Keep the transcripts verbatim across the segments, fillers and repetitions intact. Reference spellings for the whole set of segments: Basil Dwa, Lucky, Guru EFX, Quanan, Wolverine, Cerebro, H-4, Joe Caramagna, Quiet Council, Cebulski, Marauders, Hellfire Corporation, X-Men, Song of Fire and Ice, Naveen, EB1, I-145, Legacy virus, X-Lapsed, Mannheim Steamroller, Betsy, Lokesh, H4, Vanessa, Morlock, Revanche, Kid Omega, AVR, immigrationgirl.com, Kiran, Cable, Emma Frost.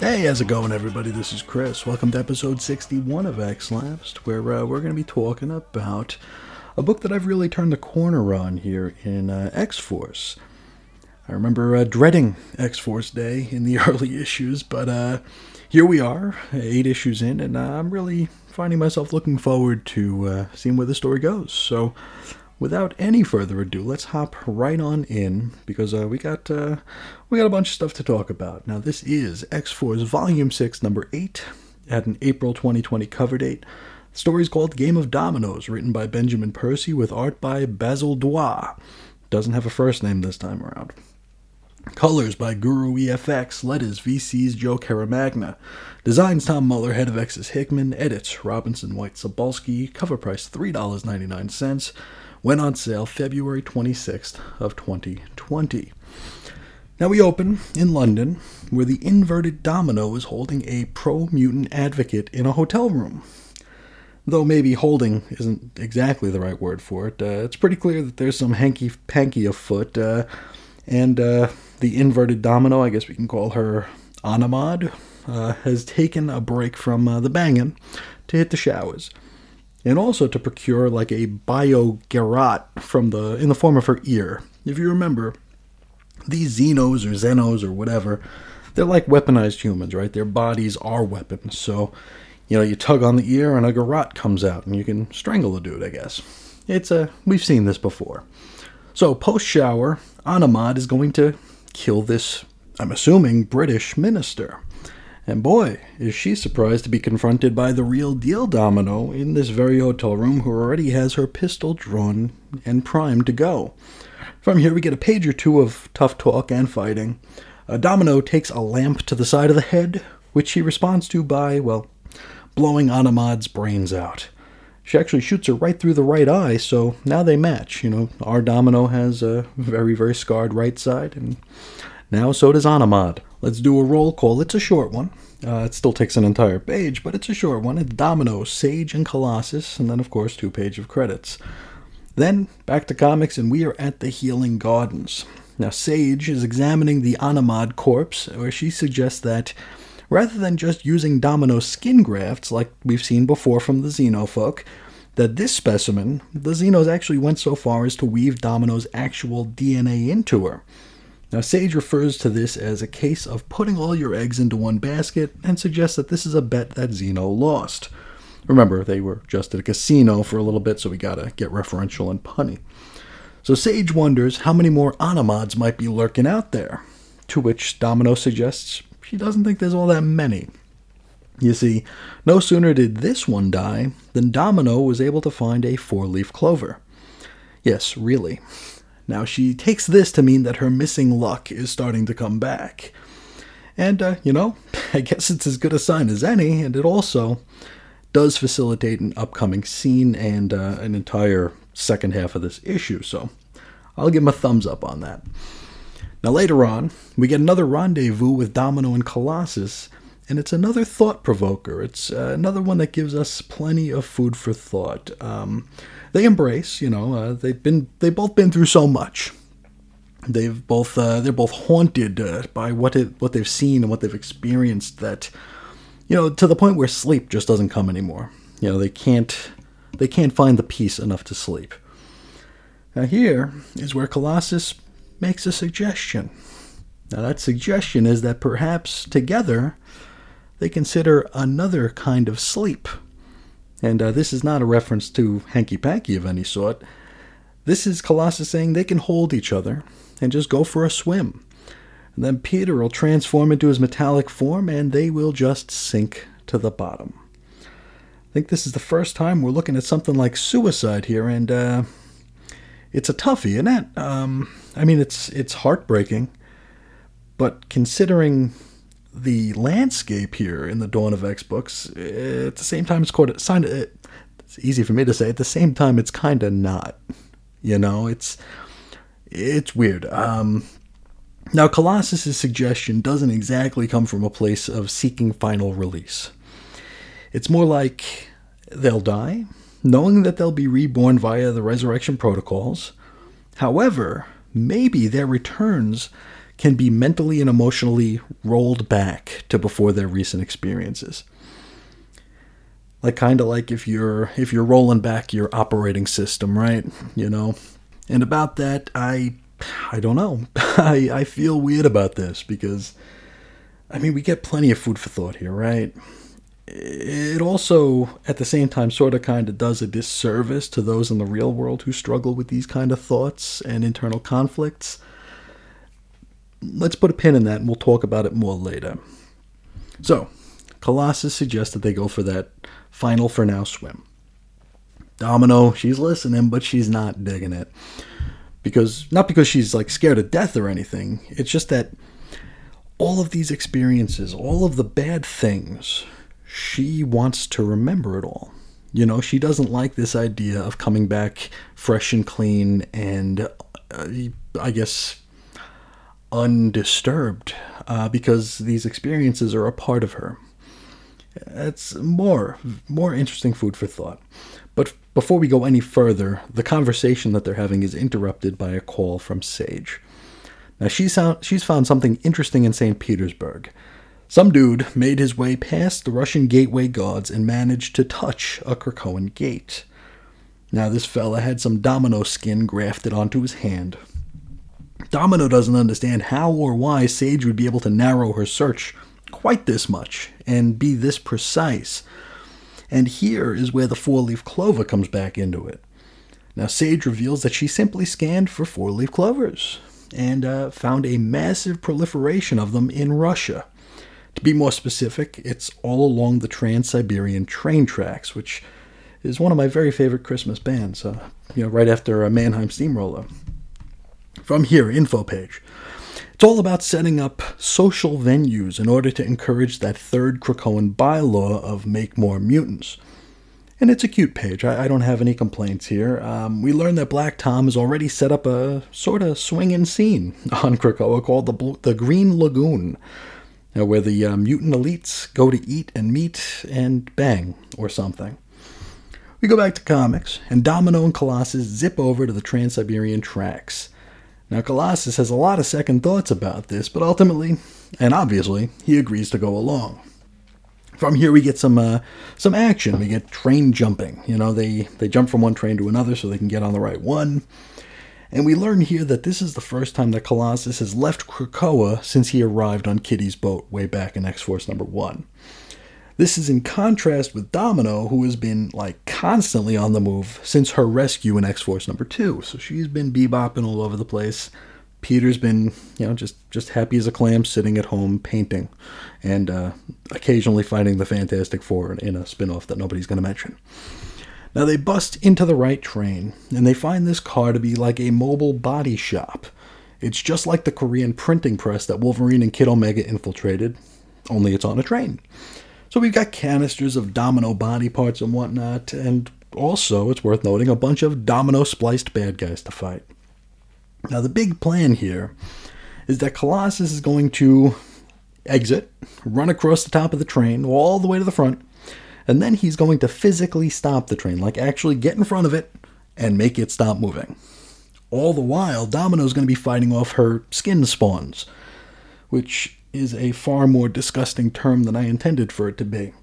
Hey, how's it going, everybody? This is Chris. Welcome to episode sixty-one of X-Lapsed, where uh, we're going to be talking about a book that I've really turned the corner on here in uh, X-Force. I remember uh, dreading X-Force Day in the early issues, but uh, here we are, eight issues in, and uh, I'm really finding myself looking forward to uh, seeing where the story goes. So, without any further ado, let's hop right on in, because uh, we got uh, we got a bunch of stuff to talk about. Now, this is X-Force Volume six, Number eight, at an April twenty twenty cover date. The story's called Game of Dominoes, written by Benjamin Percy, with art by Basil Dwa. Doesn't have a first name this time around. Colors by Guru E F X, letters V Cs Joe Caramagna, designs Tom Muller, head of X's Hickman, edits Robinson White, Cebulski, cover price three dollars and ninety-nine cents. Went on sale February twenty-sixth of twenty twenty. Now we open in London, where the inverted Domino is holding a pro-mutant advocate in a hotel room. Though maybe holding isn't exactly the right word for it, uh, it's pretty clear that there's some hanky-panky afoot, uh, and uh, the inverted Domino, I guess we can call her Anaamod, uh, has taken a break from uh, the banging to hit the showers. And also to procure like a bio-garrot from the in the form of her ear. If you remember, these Xenos or Xenos or whatever, they're like weaponized humans, right? Their bodies are weapons. So, you know, you tug on the ear and a garrot comes out and you can strangle a dude, I guess. It's a, we've seen this before. So, post-shower, Anaamod is going to kill this, I'm assuming, British minister. And boy, is she surprised to be confronted by the real deal Domino in this very hotel room, who already has her pistol drawn and primed to go. From here we get a page or two of tough talk and fighting. A Domino takes a lamp to the side of the head, which she responds to by, well, blowing Anaamod's brains out. She actually shoots her right through the right eye, so now they match. You know, our Domino has a very, very scarred right side, and now so does Anaamod. Let's do a roll call. It's a short one. Uh, it still takes an entire page, but it's a short one. It's Domino, Sage, and Colossus, and then, of course, two pages of credits. Then, back to comics, and we are at the Healing Gardens. Now, Sage is examining the Anaamod corpse, where she suggests that, rather than just using Domino skin grafts, like we've seen before from the Xeno folk, that this specimen, the Xenos actually went so far as to weave Domino's actual D N A into her. Now, Sage refers to this as a case of putting all your eggs into one basket and suggests that this is a bet that Xeno lost. Remember, they were just at a casino for a little bit, so we gotta get referential and punny. So Sage wonders how many more Anaamads might be lurking out there, to which Domino suggests she doesn't think there's all that many. You see, no sooner did this one die than Domino was able to find a four-leaf clover. Yes, really. Now, she takes this to mean that her missing luck is starting to come back. And, uh, you know, I guess it's as good a sign as any, and it also does facilitate an upcoming scene and uh, an entire second half of this issue, so I'll give him a thumbs up on that. Now, later on, we get another rendezvous with Domino and Colossus, and it's another thought-provoker. It's uh, another one that gives us plenty of food for thought. Um, they embrace, you know, uh, they've been, they've both been through so much. They've both, uh, they're both haunted uh, by what it, what they've seen and what they've experienced that, you know, to the point where sleep just doesn't come anymore. You know, they can't, they can't find the peace enough to sleep. Now here is where Colossus makes a suggestion. Now that suggestion is that perhaps together they consider another kind of sleep. And uh, this is not a reference to hanky-panky of any sort. This is Colossus saying they can hold each other and just go for a swim. And then Peter will transform into his metallic form and they will just sink to the bottom. I think this is the first time we're looking at something like suicide here, and uh, it's a toughie, isn't it? Um, I mean, it's it's heartbreaking, but considering the landscape here in the Dawn of X books, at the same time it's quite it's easy for me to say, at the same time it's kind of not. You know, it's it's weird. Um, now, Colossus's suggestion doesn't exactly come from a place of seeking final release. It's more like they'll die, knowing that they'll be reborn via the resurrection protocols. However, maybe their returns can be mentally and emotionally rolled back to before their recent experiences. Like kind of like if you're if you're rolling back your operating system, right? You know. And about that, I I don't know. I I feel weird about this because I mean, we get plenty of food for thought here, right? It also, at the same time, sort of kind of does a disservice to those in the real world who struggle with these kind of thoughts and internal conflicts. Let's put a pin in that, and we'll talk about it more later. So, Colossus suggests that they go for that final for now swim. Domino, she's listening, but she's not digging it. Because, not because she's like scared of death or anything. It's just that all of these experiences, all of the bad things, she wants to remember it all. You know, she doesn't like this idea of coming back fresh and clean and, uh, I guess, undisturbed uh, because these experiences are a part of her. That's more more interesting food for thought. But before we go any further, the conversation that they're having is interrupted by a call from Sage. Now she's found, she's found something interesting in Saint Petersburg. Some dude made his way past the Russian gateway guards and managed to touch a Krakoan gate. Now this fella had some domino skin grafted onto his hand. Domino doesn't understand how or why Sage would be able to narrow her search quite this much and be this precise. And here is where the four-leaf clover comes back into it. Now, Sage reveals that she simply scanned for four-leaf clovers and uh, found a massive proliferation of them in Russia. To be more specific, it's all along the Trans-Siberian train tracks, which is one of my very favorite Christmas bands, uh, you know, right after uh, Mannheim Steamroller. From here, info page. It's all about setting up social venues in order to encourage that third Krakoan bylaw of make more mutants. And it's a cute page. I, I don't have any complaints here. Um, we learn that Black Tom has already set up a sort of swinging scene on Krakoa called the, Bl- the Green Lagoon, where the uh, mutant elites go to eat and meet and bang or something. We go back to comics, and Domino and Colossus zip over to the Trans-Siberian tracks. Now, Colossus has a lot of second thoughts about this, but ultimately, and obviously, he agrees to go along. From here, we get some uh, some action. We get train jumping. You know, they, they jump from one train to another so they can get on the right one. And we learn here that this is the first time that Colossus has left Krakoa since he arrived on Kitty's boat way back in X-Force number one. This is in contrast with Domino, who has been, like, constantly on the move since her rescue in X-Force number two. So she's been bebopping all over the place. Peter's been, you know, just, just happy as a clam, sitting at home, painting, and uh, occasionally fighting the Fantastic Four in a spin-off that nobody's going to mention. Now, they bust into the right train, and they find this car to be like a mobile body shop. It's just like the Korean printing press that Wolverine and Kid Omega infiltrated, only it's on a train. So we've got canisters of Domino body parts and whatnot, and also, it's worth noting, a bunch of Domino-spliced bad guys to fight. Now, the big plan here is that Colossus is going to exit, run across the top of the train, all the way to the front, and then he's going to physically stop the train, like actually get in front of it and make it stop moving. All the while, Domino's going to be fighting off her skin spawns, which is a far more disgusting term than I intended for it to be.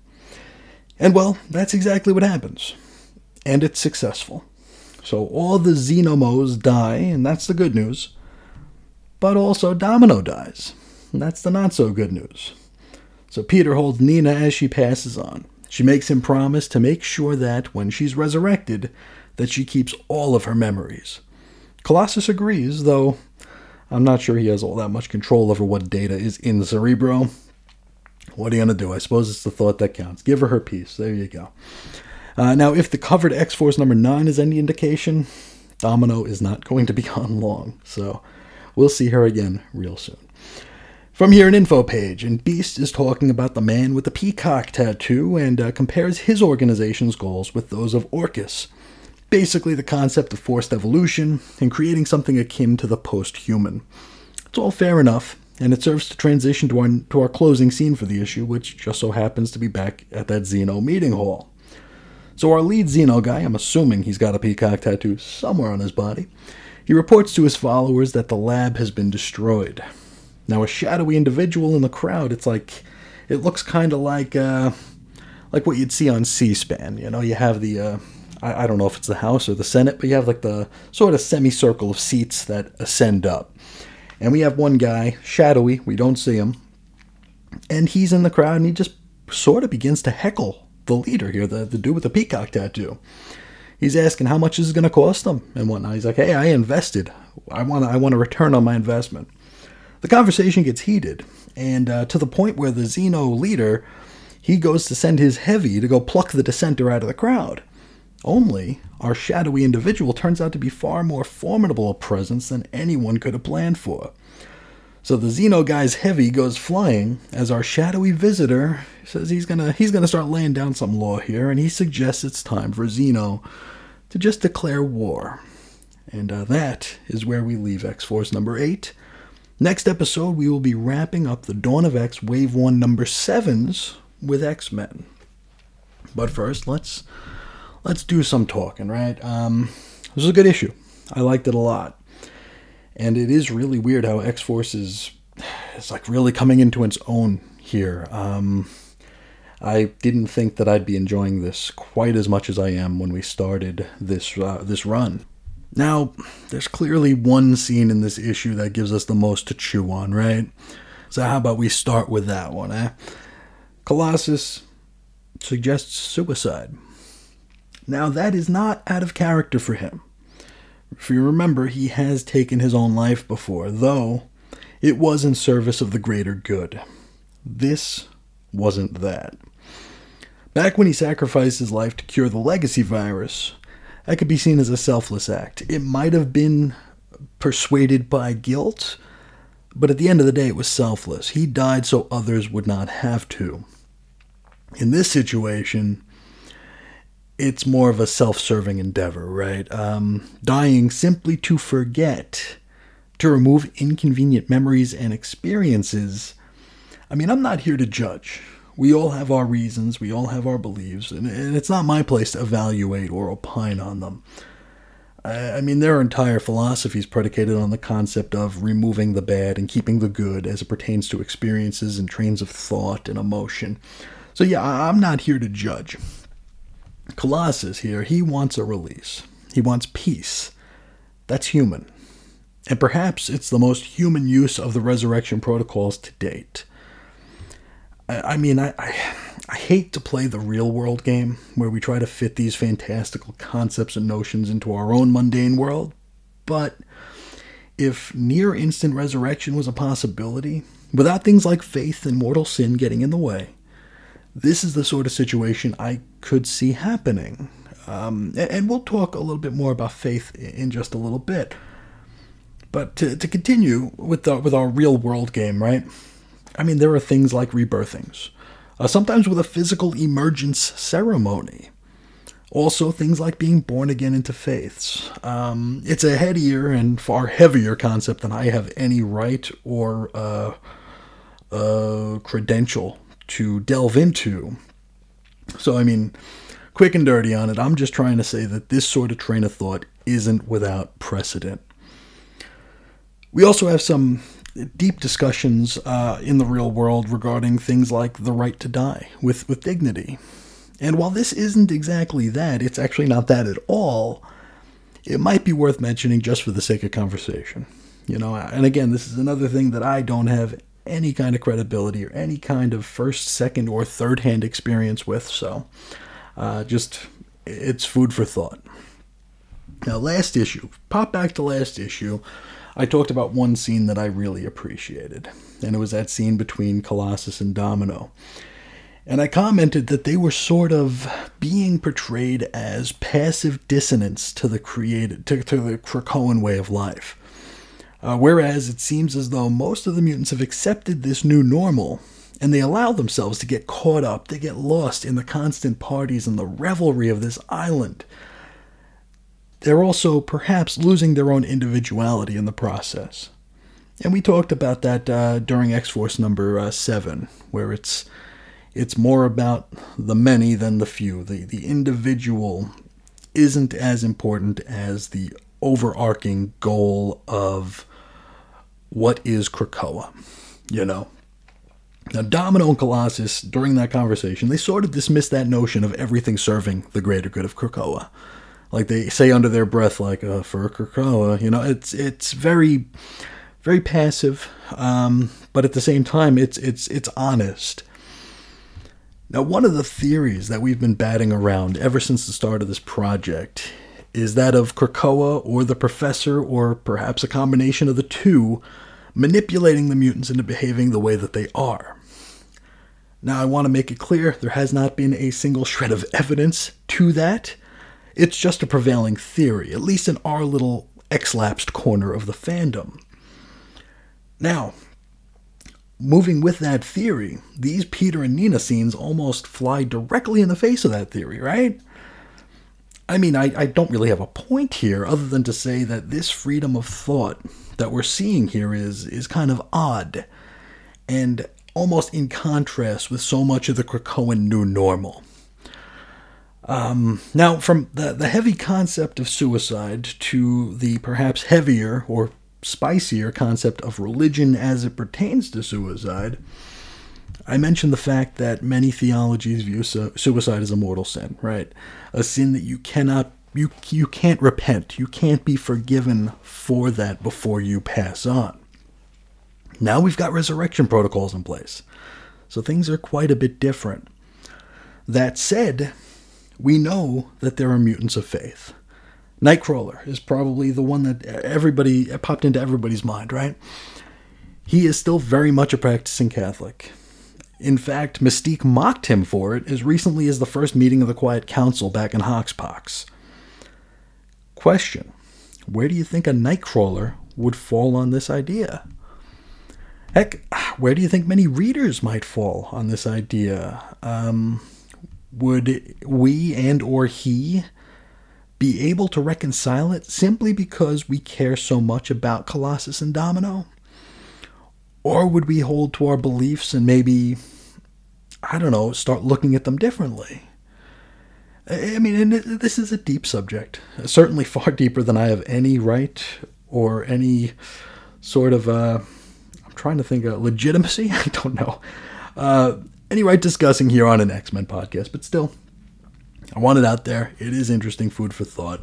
And well, that's exactly what happens. And it's successful. So all the Xenomos die, and that's the good news. But also Domino dies, and that's the not so good news. So Peter holds Nina as she passes on. She makes him promise to make sure that, when she's resurrected, that she keeps all of her memories. Colossus agrees, though I'm not sure he has all that much control over what data is in Cerebro. What are you going to do? I suppose it's the thought that counts. Give her her piece. There you go. Uh, now, if the covered X-Force number nine is any indication, Domino is not going to be on long, so we'll see her again real soon. From here, an info page, and Beast is talking about the man with the peacock tattoo and uh, compares his organization's goals with those of Orcus. Basically, the concept of forced evolution and creating something akin to the post-human. It's all fair enough, and it serves to transition to our, to our closing scene for the issue, which just so happens to be back at that Xeno meeting hall. So our lead Xeno guy, I'm assuming he's got a peacock tattoo somewhere on his body, he reports to his followers that the lab has been destroyed. Now, a shadowy individual in the crowd, it's like, it looks kind of like, uh, like what you'd see on C-SPAN. You know, you have the, uh, I, I don't know if it's the House or the Senate, but you have like the sort of semicircle of seats that ascend up. And we have one guy, shadowy, we don't see him, and he's in the crowd and he just sort of begins to heckle the leader here, the, the dude with the peacock tattoo. He's asking how much this is going to cost them and whatnot. He's like, hey, I invested. I want I want a return on my investment. The conversation gets heated, and uh, to the point where the Xeno leader, he goes to send his heavy to go pluck the dissenter out of the crowd. Only, our shadowy individual turns out to be far more formidable a presence than anyone could have planned for. So the Xeno guy's heavy goes flying, as our shadowy visitor says he's gonna he's gonna start laying down some law here, and he suggests it's time for Xeno to just declare war. And uh, that is where we leave X-Force number eight. Next episode, we will be wrapping up the Dawn of X Wave one number sevens with X-Men. But first, let's let's do some talking, right? Um, this was a good issue. I liked it a lot. And it is really weird how X-Force is, is like really coming into its own here. Um, I didn't think that I'd be enjoying this quite as much as I am when we started this uh, this run. Now, there's clearly one scene in this issue that gives us the most to chew on, right? So how about we start with that one, eh? Colossus suggests suicide. Now, that is not out of character for him. If you remember, he has taken his own life before, though it was in service of the greater good. This wasn't that. Back when he sacrificed his life to cure the Legacy virus, that could be seen as a selfless act. It might have been persuaded by guilt, but at the end of the day, it was selfless. He died so others would not have to. In this situation, it's more of a self-serving endeavor, right? Um, dying simply to forget, to remove inconvenient memories and experiences. I mean, I'm not here to judge. We all have our reasons, we all have our beliefs, and, and it's not my place to evaluate or opine on them. I, I mean, there are entire philosophies predicated on the concept of removing the bad and keeping the good as it pertains to experiences and trains of thought and emotion. So yeah, I, I'm not here to judge. Colossus here, he wants a release. He wants peace. That's human. And perhaps it's the most human use of the resurrection protocols to date. I mean, I, I I hate to play the real-world game, where we try to fit these fantastical concepts and notions into our own mundane world, but if near-instant resurrection was a possibility, without things like faith and mortal sin getting in the way, this is the sort of situation I could see happening. Um, and, and we'll talk a little bit more about faith in just a little bit. But to, to continue with, the, with our real-world game, right? I mean, there are things like rebirthings, uh, sometimes with a physical emergence ceremony. Also, things like being born again into faiths. Um, it's a headier and far heavier concept than I have any right or uh, uh, credential to delve into. So, I mean, quick and dirty on it, I'm just trying to say that this sort of train of thought isn't without precedent. We also have some deep discussions uh, in the real world regarding things like the right to die with, with dignity. And while this isn't exactly that, it's actually not that at all, it might be worth mentioning just for the sake of conversation. You know, and again, this is another thing that I don't have any kind of credibility or any kind of first, second, or third-hand experience with. So uh, just, it's food for thought. Now, last issue. Pop back to last issue. I talked about one scene that I really appreciated, and it was that scene between Colossus and Domino. And I commented that they were sort of being portrayed as passive dissonance to the created, to, to the Krakoan way of life. Uh, whereas it seems as though most of the mutants have accepted this new normal, and they allow themselves to get caught up, they get lost in the constant parties and the revelry of this island. They're also perhaps losing their own individuality in the process. And we talked about that uh, during X-Force number uh, seven, where it's It's more about the many than the few. The the individual isn't as important as the overarching goal of what is Krakoa, you know. Now, Domino and Colossus, during that conversation, they sort of dismiss that notion of everything serving the greater good of Krakoa. Like they say under their breath, like, uh, for Krakoa, you know, it's it's very, very passive, um, but at the same time, it's it's it's honest. Now, one of the theories that we've been batting around ever since the start of this project is that of Krakoa or the Professor, or perhaps a combination of the two, manipulating the mutants into behaving the way that they are. Now, I want to make it clear, there has not been a single shred of evidence to that. It's just a prevailing theory, at least in our little X-lapsed corner of the fandom. Now, moving with that theory, these Peter and Nina scenes almost fly directly in the face of that theory, right? I mean, I, I don't really have a point here other than to say that this freedom of thought that we're seeing here is is kind of odd and almost in contrast with so much of the Krakoan new normal. Um, now, from the, the heavy concept of suicide to the perhaps heavier or spicier concept of religion as it pertains to suicide, I mentioned the fact that many theologies view suicide as a mortal sin, right? A sin that you cannot, you you can't repent, you can't be forgiven for that before you pass on. Now we've got resurrection protocols in place, so things are quite a bit different. That said, we know that there are mutants of faith. Nightcrawler is probably the one that everybody popped into everybody's mind, right? He is still very much a practicing Catholic. In fact, Mystique mocked him for it as recently as the first meeting of the Quiet Council back in Hoxpox. Question: where do you think a Nightcrawler would fall on this idea? Heck, where do you think many readers might fall on this idea? Um, would we and or he be able to reconcile it simply because we care so much about Colossus and Domino? Or would we hold to our beliefs and maybe, I don't know, start looking at them differently? I mean, and this is a deep subject, certainly far deeper than I have any right or any sort of, uh, I'm trying to think of legitimacy, I don't know, uh, any right discussing here on an X-Men podcast, but still, I want it out there. It is interesting food for thought.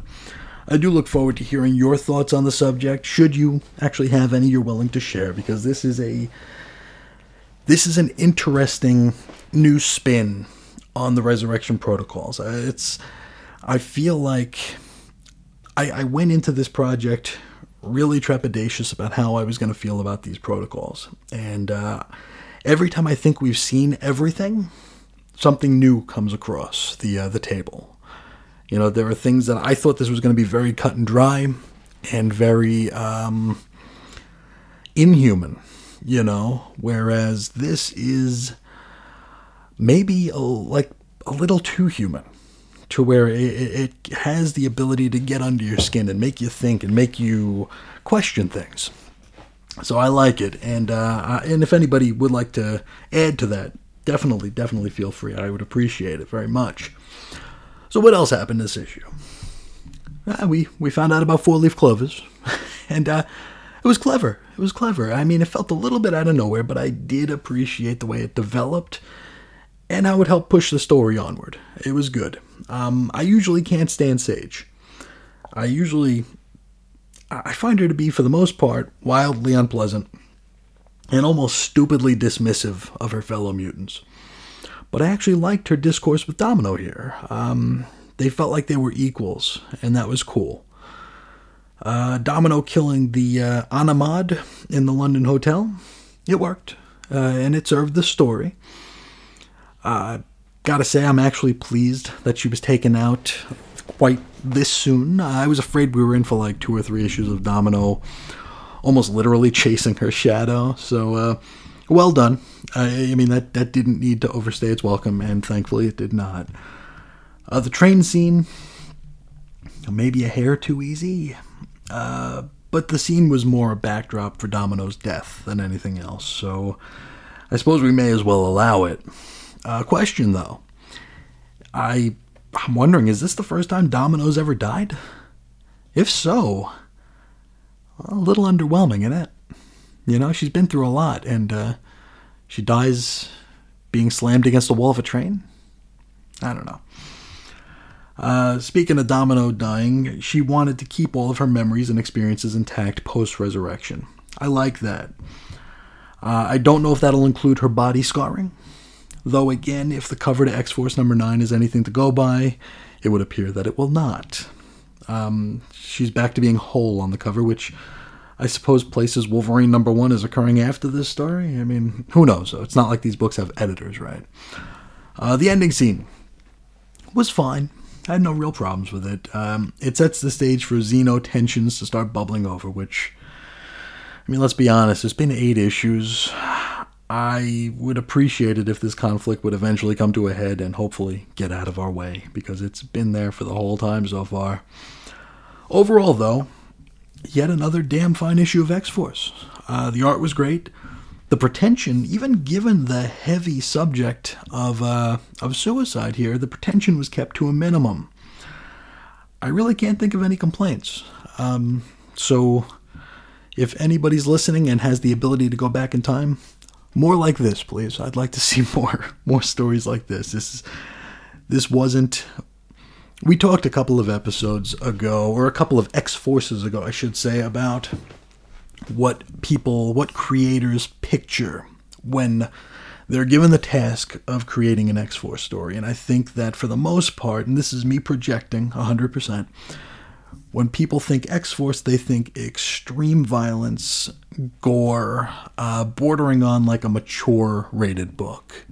I do look forward to hearing your thoughts on the subject, should you actually have any you're willing to share, because this is a this is an interesting new spin on the resurrection protocols. It's I feel like I, I went into this project really trepidatious about how I was going to feel about these protocols, and uh, every time I think we've seen everything, something new comes across the uh, the table. You know, there are things that I thought this was going to be very cut and dry and very um, inhuman, you know, whereas this is maybe a, like a little too human to where it, it has the ability to get under your skin and make you think and make you question things. So I like it. And uh, I, and if anybody would like to add to that, Definitely, definitely feel free. I would appreciate it very much. So what else happened this issue? Uh, we, we found out about four-leaf clovers. and uh, it was clever. It was clever. I mean, it felt a little bit out of nowhere, but I did appreciate the way it developed and how it helped push the story onward. It was good. Um, I usually can't stand Sage. I usually... I find her to be, for the most part, wildly unpleasant. and almost stupidly dismissive of her fellow mutants. But I actually liked her discourse with Domino here. Um, they felt like they were equals, and that was cool. Uh, Domino killing the uh, Anaamod in the London hotel. It worked, uh, and it served the story. Uh, gotta say, I'm actually pleased that she was taken out quite this soon. I was afraid we were in for like two or three issues of Domino almost literally chasing her shadow. So, uh, well done. I, I mean, that, that didn't need to overstay its welcome, and thankfully it did not. Uh, the train scene, maybe a hair too easy, uh, but the scene was more a backdrop for Domino's death than anything else, so I suppose we may as well allow it. Uh, question, though. I, I'm wondering, is this the first time Domino's ever died? If so, a little underwhelming, isn't it? You know, she's been through a lot, and uh, she dies being slammed against the wall of a train? I don't know. Uh, speaking of Domino dying, she wanted to keep all of her memories and experiences intact post-resurrection. I like that. Uh, I don't know if that'll include her body scarring. Though, again, if the cover to X-Force number nine is anything to go by, it would appear that it will not. Um, she's back to being whole on the cover, which I suppose places Wolverine number one is occurring after this story. I mean, who knows? It's not like these books have editors, right? Uh, the ending scene was fine. I had no real problems with it. Um, it sets the stage for Xeno tensions to start bubbling over, which, I mean, let's be honest, it's been eight issues. I would appreciate it if this conflict would eventually come to a head and hopefully get out of our way, because it's been there for the whole time so far. Overall, though, yet another damn fine issue of X-Force. Uh, the art was great. The pretension, even given the heavy subject of uh, of suicide here, the pretension was kept to a minimum. I really can't think of any complaints. Um, so if anybody's listening and has the ability to go back in time, more like this, please. I'd like to see more more stories like this. This is, this wasn't... We talked a couple of episodes ago, or a couple of X-Forces ago, I should say, about what people, what creators picture when they're given the task of creating an X-Force story. And I think that for the most part, and this is me projecting one hundred percent, when people think X-Force, they think extreme violence, gore, uh, bordering on like a mature-rated book.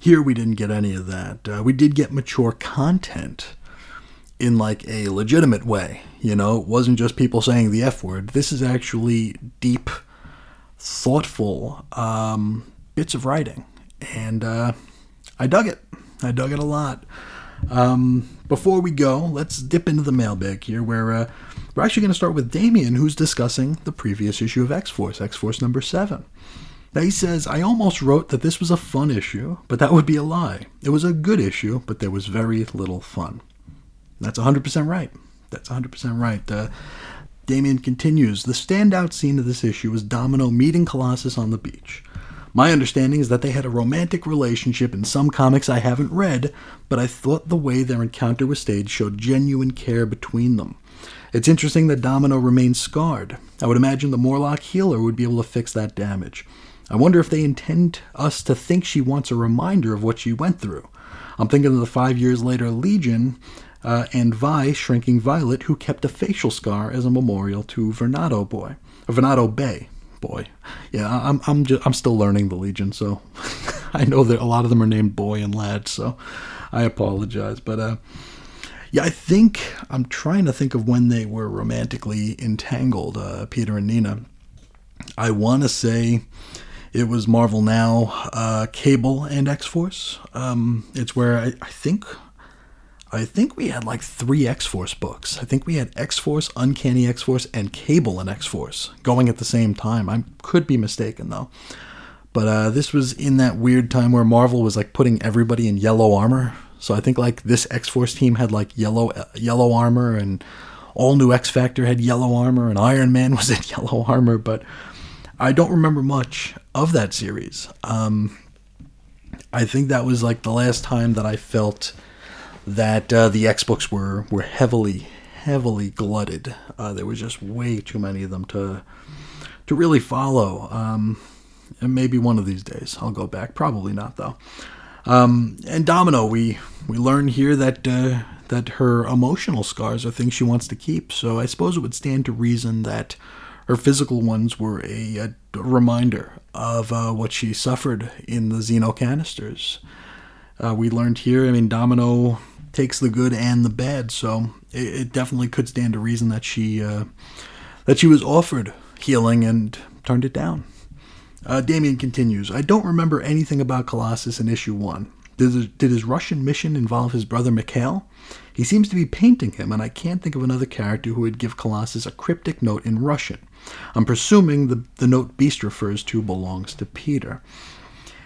Here we didn't get any of that. Uh, we did get mature content in like a legitimate way. You know, it wasn't just people saying the F word. This is actually deep, thoughtful um, bits of writing. And uh, I dug it. I dug it a lot. Um, before we go, let's dip into the mailbag here, where uh, we're actually going to start with Damien, who's discussing the previous issue of X-Force, X-Force number seven. Now he says, I almost wrote that this was a fun issue, but that would be a lie. It was a good issue, but there was very little fun. That's one hundred percent right. That's one hundred percent right. Uh, Damien continues, the standout scene of this issue was Domino meeting Colossus on the beach. My understanding is that they had a romantic relationship in some comics I haven't read, but I thought the way their encounter was staged showed genuine care between them. It's interesting that Domino remains scarred. I would imagine the Morlock healer would be able to fix that damage. I wonder if they intend us to think she wants a reminder of what she went through. I'm thinking of the five years later Legion uh, and Vi, Shrinking Violet, who kept a facial scar as a memorial to Vernado Boy, or Vernado Bay. Boy. Yeah, I'm I'm just, I'm still learning the Legion, so I know that a lot of them are named Boy and Lad, so I apologize. But uh, yeah, I think I'm trying to think of when they were romantically entangled, uh, Peter and Nina. I want to say it was Marvel Now, uh, Cable, and X-Force. Um, it's where I, I think I think we had like three X-Force books. I think we had X-Force, Uncanny X-Force, and Cable and X-Force going at the same time. I could be mistaken, though. But uh, this was in that weird time where Marvel was like putting everybody in yellow armor. So I think like this X-Force team had like yellow uh, yellow armor, and all new X-Factor had yellow armor, and Iron Man was in yellow armor. But I don't remember much of that series. Um, I think that was like the last time that I felt that uh, the X-Books were, were heavily, heavily glutted. Uh, there was just way too many of them to to really follow. Um, And maybe one of these days I'll go back. Probably not, though. Um, and Domino, we, we learn here that uh, that her emotional scars are things she wants to keep. So I suppose it would stand to reason that her physical ones were a, a reminder of uh, what she suffered in the Xeno canisters. Uh, we learned here, I mean, Domino takes the good and the bad, so it, it definitely could stand to reason that she uh, that she was offered healing and turned it down. Uh, Damien continues, I don't remember anything about Colossus in issue one. Did, did his Russian mission involve his brother Mikhail? He seems to be painting him, and I can't think of another character who would give Colossus a cryptic note in Russian. I'm presuming the, the note Beast refers to belongs to Peter.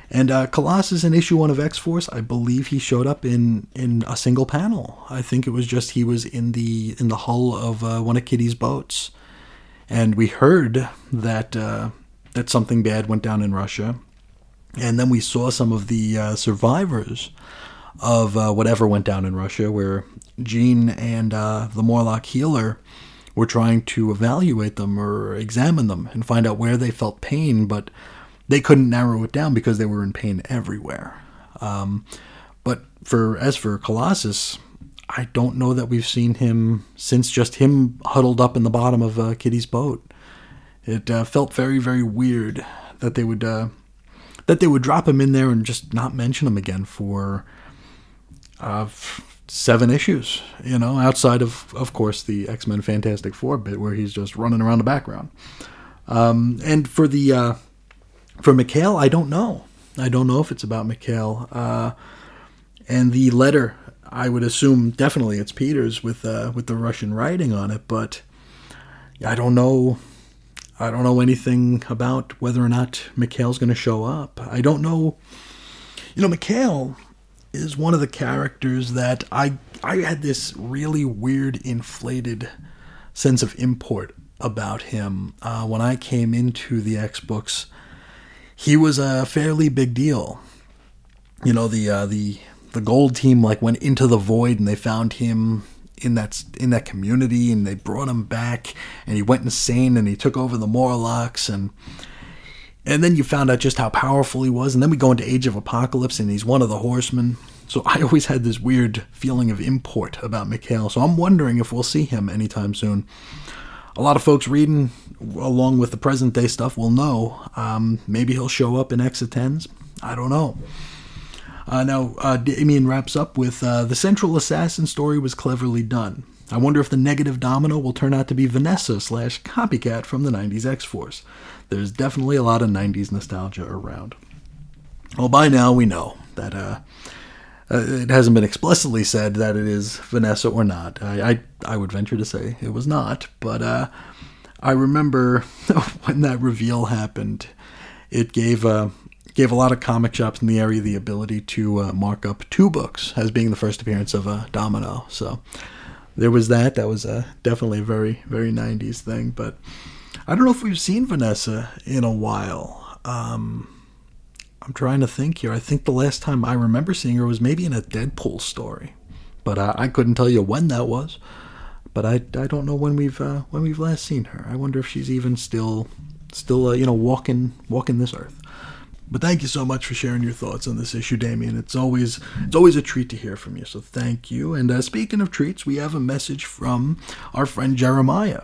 And uh, Colossus in issue one of X-Force, I believe he showed up in, in a single panel. I think it was just he was in the in the hull of uh, one of Kitty's boats. And we heard that... Uh, that something bad went down in Russia. And then we saw some of the uh, survivors of uh, whatever went down in Russia, where Jean and uh, the Morlock healer were trying to evaluate them or examine them and find out where they felt pain, but they couldn't narrow it down because they were in pain everywhere. Um, but for as for Colossus, I don't know that we've seen him since just him huddled up in the bottom of uh, Kitty's boat. It uh, felt very, very weird that they would uh, that they would drop him in there and just not mention him again for uh, f- seven issues, you know, outside of, of course, the X-Men Fantastic Four bit where he's just running around the background. Um, and for the uh, for Mikhail, I don't know. I don't know if it's about Mikhail. Uh, and the letter, I would assume definitely it's Peter's with uh, with the Russian writing on it, but I don't know. I don't know anything about whether or not Mikhail's going to show up. I don't know. You know, Mikhail is one of the characters that I I had this really weird, inflated sense of import about him. Uh, when I came into the X-Books, he was a fairly big deal. You know, the uh, the the Gold Team like went into the void and they found him in that in that community, and they brought him back, and he went insane, and he took over the Morlocks, and and then you found out just how powerful he was, and then we go into Age of Apocalypse, and he's one of the Horsemen. So I always had this weird feeling of import about Mikhail, so I'm wondering if we'll see him anytime soon. A lot of folks reading along with the present-day stuff will know. Um, maybe he'll show up in X-Tens. I don't know. Uh, now, uh, Damien wraps up with, uh, the central assassin story was cleverly done. I wonder if the negative Domino will turn out to be Vanessa slash copycat from the nineties X-Force. There's definitely a lot of nineties nostalgia around. Well, by now we know that uh, uh, it hasn't been explicitly said that it is Vanessa or not. I, I, I would venture to say it was not, but uh, I remember when that reveal happened, it gave... Uh, Gave a lot of comic shops in the area the ability to uh, mark up two books as being the first appearance of a Domino. So there was that. That was uh, definitely a very, very nineties thing. But I don't know if we've seen Vanessa in a while. Um, I'm trying to think here. I think the last time I remember seeing her was maybe in a Deadpool story, but uh, I couldn't tell you when that was. But I, I don't know when we've uh, when we've last seen her. I wonder if she's even still still uh, you know walking walking this earth. But thank you so much for sharing your thoughts on this issue, Damien. It's always it's always a treat to hear from you, so thank you. And uh, speaking of treats, we have a message from our friend Jeremiah.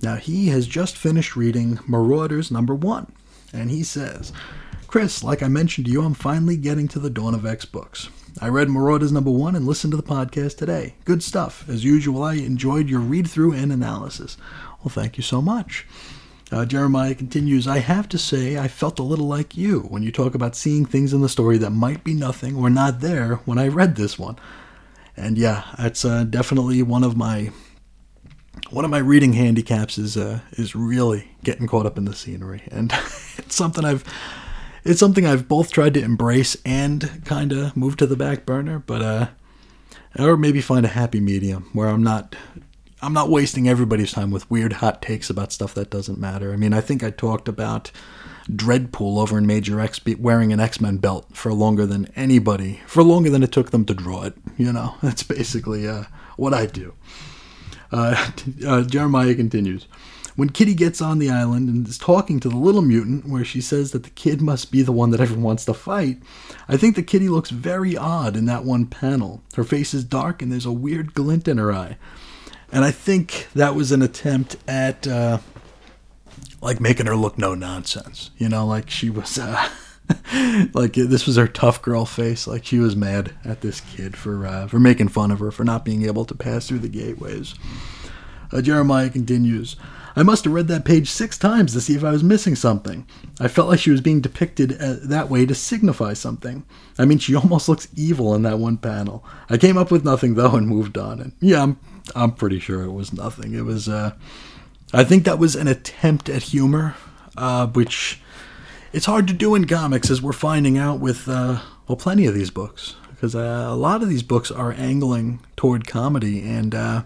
Now, he has just finished reading Marauders number one, and he says, Chris, like I mentioned to you, I'm finally getting to the dawn of X-Books. I read Marauders number one and listened to the podcast today. Good stuff. As usual, I enjoyed your read-through and analysis. Well, thank you so much. Uh, Jeremiah continues, I have to say I felt a little like you when you talk about seeing things in the story that might be nothing or not there when I read this one. And yeah, that's uh, definitely one of my one of my reading handicaps is uh, is really getting caught up in the scenery, and it's something I've it's something I've both tried to embrace and kind of move to the back burner, but uh, or maybe find a happy medium where I'm not. I'm not wasting everybody's time with weird hot takes about stuff that doesn't matter. I mean, I think I talked about Dreadpool over in Major X wearing an X-Men belt for longer than anybody, for longer than it took them to draw it. You know, that's basically uh, what I do. Uh, uh, Jeremiah continues. when Kitty gets on the island and is talking to the little mutant, where she says that the kid must be the one that everyone wants to fight, I think the Kitty looks very odd in that one panel. Her face is dark and there's a weird glint in her eye. And I think that was an attempt at, uh, like, making her look no nonsense. You know, like she was, uh, like, this was her tough girl face. Like, she was mad at this kid for uh, for making fun of her, for not being able to pass through the gateways. Uh, Jeremiah continues, I must have read that page six times to see if I was missing something. I felt like she was being depicted that way to signify something. I mean, she almost looks evil in that one panel. I came up with nothing, though, and moved on. And yeah, I'm I'm pretty sure it was nothing. It was, uh, I think that was an attempt at humor, uh, which it's hard to do in comics, as we're finding out with, uh, well, plenty of these books, because uh, a lot of these books are angling toward comedy, and uh,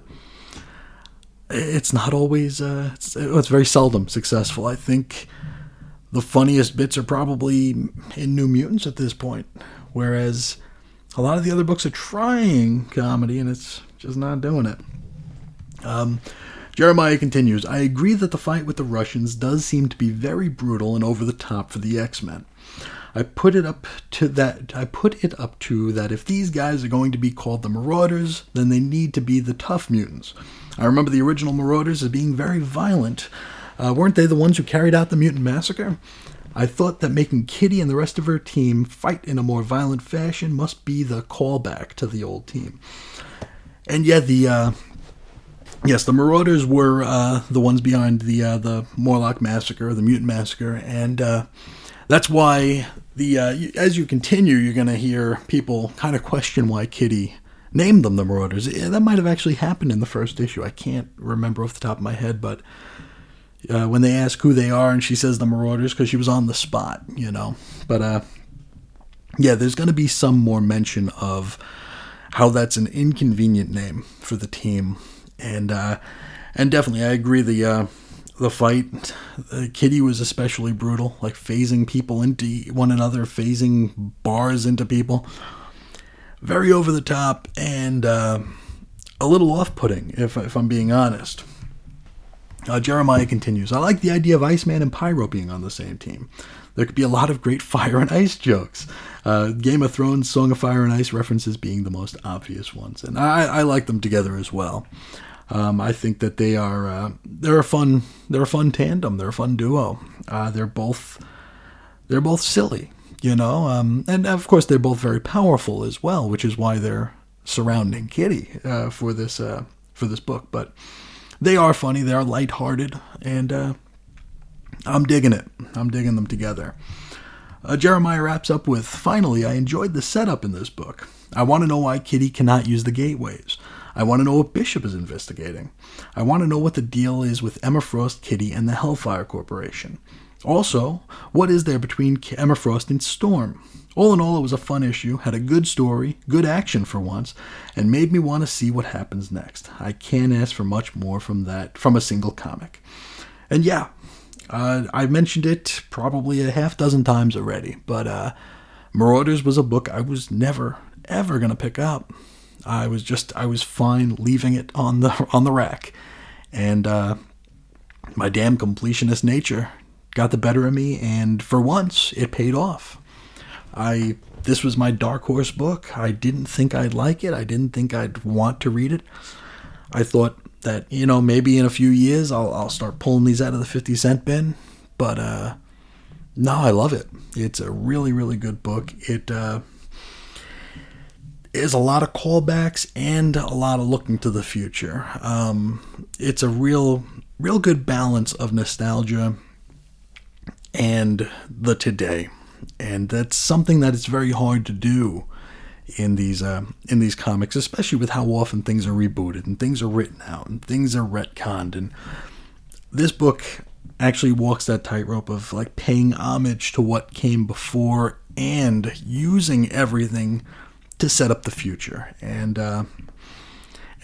it's not always, uh, it's, it's very seldom successful. I think the funniest bits are probably in New Mutants at this point, whereas a lot of the other books are trying comedy, and it's just not doing it. Um, Jeremiah continues, I agree that the fight with the Russians does seem to be very brutal and over the top for the X-Men. I put it up to that I put it up to that if these guys are going to be called the Marauders, then they need to be the tough mutants. I remember the original Marauders as being very violent. Uh, weren't they the ones who carried out the Mutant Massacre? I thought that making Kitty and the rest of her team fight in a more violent fashion must be the callback to the old team. And yeah, the uh, yes, the Marauders were uh, the ones behind the uh, the Morlock massacre, the Mutant Massacre, and uh, that's why the uh, as you continue, you're going to hear people kind of question why Kitty named them the Marauders. That might have actually happened in the first issue. I can't remember off the top of my head, but uh, when they ask who they are, and she says the Marauders because she was on the spot, you know. But uh, yeah, there's going to be some more mention of how that's an inconvenient name for the team, and uh, and definitely I agree. The uh, the fight, uh, Kitty was especially brutal, like phasing people into one another, phasing bars into people, very over the top and uh, a little off-putting, if if I'm being honest. Uh, Jeremiah continues, I like the idea of Iceman and Pyro being on the same team. There could be a lot of great fire and ice jokes. Uh, Game of Thrones, Song of Fire and Ice references being the most obvious ones. And I, I like them together as well. Um, I think that they are uh, they're a fun they're a fun tandem. They're a fun duo. Uh, they're both they're both silly, you know. Um, and of course, they're both very powerful as well, which is why they're surrounding Kitty uh, for this uh, for this book. But they are funny. They are lighthearted, and Uh, I'm digging it. I'm digging them together. Uh, Jeremiah wraps up with, finally, I enjoyed the setup in this book. I want to know why Kitty cannot use the gateways. I want to know what Bishop is investigating. I want to know what the deal is with Emma Frost, Kitty, and the Hellfire Corporation. Also, what is there between Emma Frost and Storm? All in all, it was a fun issue, had a good story, good action for once, and made me want to see what happens next. I can't ask for much more from that, from a single comic. And yeah, Uh, I mentioned it probably a half dozen times already, but uh, Marauders was a book I was never, ever going to pick up. I was just, I was fine leaving it on the on the rack. And uh, my damn completionist nature got the better of me, and for once, it paid off. I This was my dark horse book. I didn't think I'd like it. I didn't think I'd want to read it. I thought that, you know, maybe in a few years I'll I'll start pulling these out of the fifty cent bin. But, uh, no, I love it. It's a really, really good book. It uh, is a lot of callbacks and a lot of looking to the future. Um, it's a real, real good balance of nostalgia and the today. And that's something that it's very hard to do in these uh, in these comics, especially with how often things are rebooted and things are written out and things are retconned. And this book actually walks that tightrope of, like, paying homage to what came before and using everything to set up the future. And uh,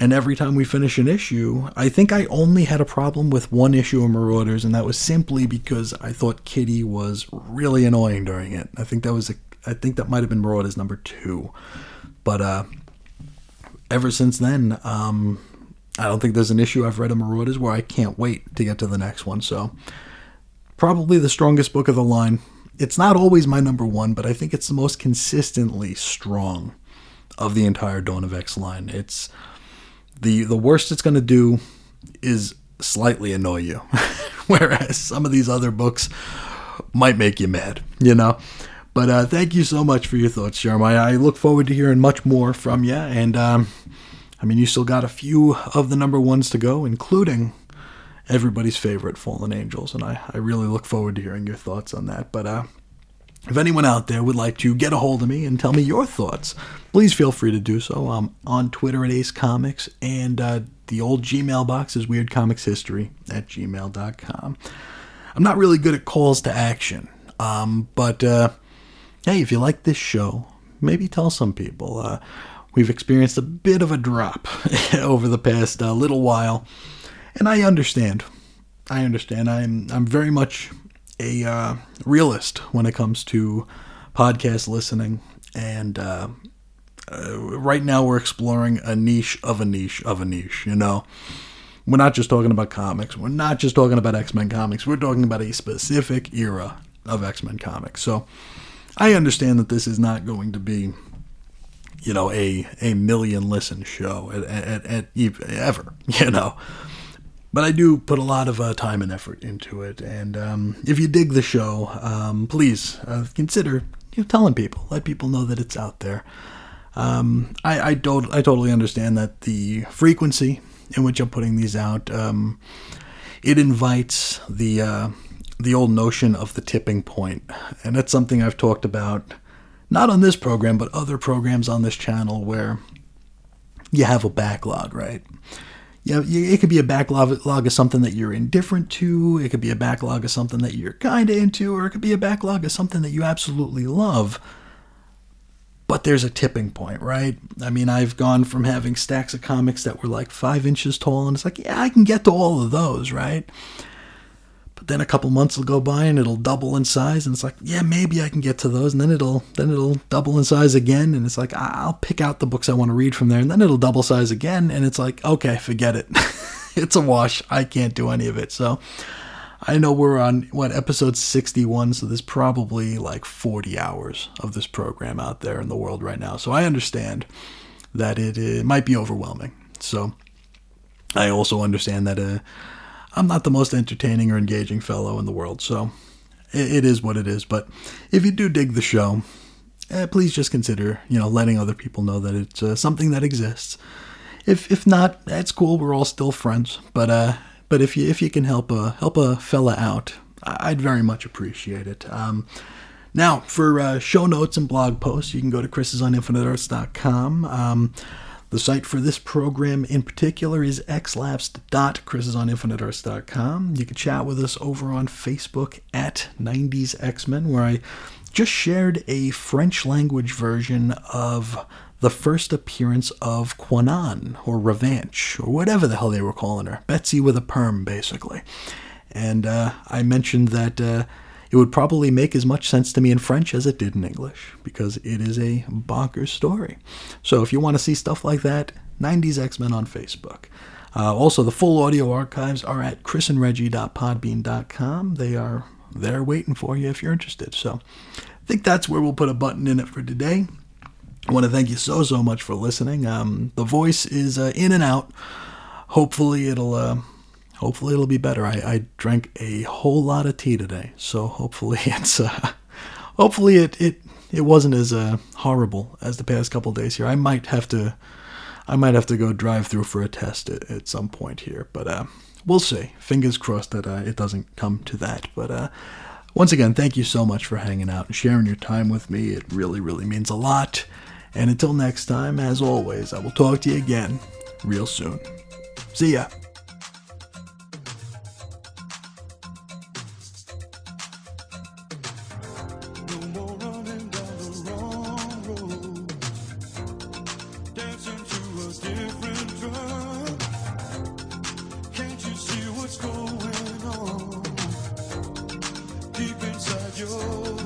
and every time we finish an issue, I think I only had a problem with one issue of Marauders, and that was simply because I thought Kitty was really annoying during it. I think that was a I think that might have been Marauders number two. But uh, ever since then, um, I don't think there's an issue I've read of Marauders where I can't wait to get to the next one. So probably the strongest book of the line. It's not always my number one, but I think it's the most consistently strong of the entire Dawn of X line. It's the the worst it's going to do is slightly annoy you, whereas some of these other books might make you mad, you know? But uh, thank you so much for your thoughts, Jeremiah. I look forward to hearing much more from you. And, um, I mean, you still got a few of the number ones to go, including everybody's favorite, Fallen Angels. And I, I really look forward to hearing your thoughts on that. But uh, if anyone out there would like to get a hold of me and tell me your thoughts, please feel free to do so. I'm on Twitter at Ace Comics, and uh, the old Gmail box is weirdcomicshistory at gmail dot com. I'm not really good at calls to action, um, but uh, hey, if you like this show, maybe tell some people. Uh, we've experienced a bit of a drop over the past uh, little while, and I understand. I understand. I'm I'm very much a uh, realist when it comes to podcast listening, and uh, uh, right now we're exploring a niche of a niche of a niche, you know. We're not just talking about comics. We're not just talking about X-Men comics. We're talking about a specific era of X-Men comics. So I understand that this is not going to be, you know, a, a million listen show at, at, at ever, you know. But I do put a lot of uh, time and effort into it. And um, if you dig the show, um, please uh, consider you know, telling people. Let people know that it's out there. Um, I, I, don't, I totally understand that the frequency in which I'm putting these out, um, it invites the uh, the old notion of the tipping point. And that's something I've talked about, not on this program, but other programs on this channel where you have a backlog, right? You know, it could be a backlog of something that you're indifferent to, it could be a backlog of something that you're kind of into, or it could be a backlog of something that you absolutely love. But there's a tipping point, right? I mean, I've gone from having stacks of comics that were like five inches tall, and it's like, yeah, I can get to all of those, right? But then a couple months will go by, and it'll double in size, and it's like, yeah, maybe I can get to those, and then it'll then it'll double in size again, and it's like, I'll pick out the books I want to read from there, and then it'll double size again, and it's like, okay, forget it. It's a wash. I can't do any of it. So I know we're on, what, episode sixty-one, so there's probably like forty hours of this program out there in the world right now. So I understand that it, it might be overwhelming. So I also understand that uh, I'm not the most entertaining or engaging fellow in the world. So it, it is what it is. But if you do dig the show, eh, please just consider, you know, letting other people know that it's uh, something that exists. If if not, that's cool. We're all still friends. But, uh, But if you if you can help a help a fella out, I'd very much appreciate it. Um, now, for uh, show notes and blog posts, you can go to chrisisoninfiniteearths dot com. Um, the site for this program in particular is xlabs dot chrisisoninfiniteearths dot com. You can chat with us over on Facebook at nineties X-Men, where I just shared a French-language version of the first appearance of Quanan, or Revanche, or whatever the hell they were calling her. Betsy with a perm, basically. And uh, I mentioned that uh, it would probably make as much sense to me in French as it did in English, because it is a bonkers story. So if you want to see stuff like that, nineties X-Men on Facebook. Uh, also, the full audio archives are at chris and reggie dot podbean dot com. They are there waiting for you if you're interested. So I think that's where we'll put a button in it for today. I want to thank you so, so much for listening. Um, the voice is uh, in and out. Hopefully it'll uh, hopefully it'll be better. I, I drank a whole lot of tea today, so hopefully it's uh, hopefully it, it, it wasn't as uh, horrible as the past couple days here. I might have to I might have to go drive through for a test at, at some point here, but uh, we'll see. Fingers crossed that uh, it doesn't come to that. But uh, once again, thank you so much for hanging out and sharing your time with me. It really, really means a lot. And until next time, as always, I will talk to you again real soon. See ya. No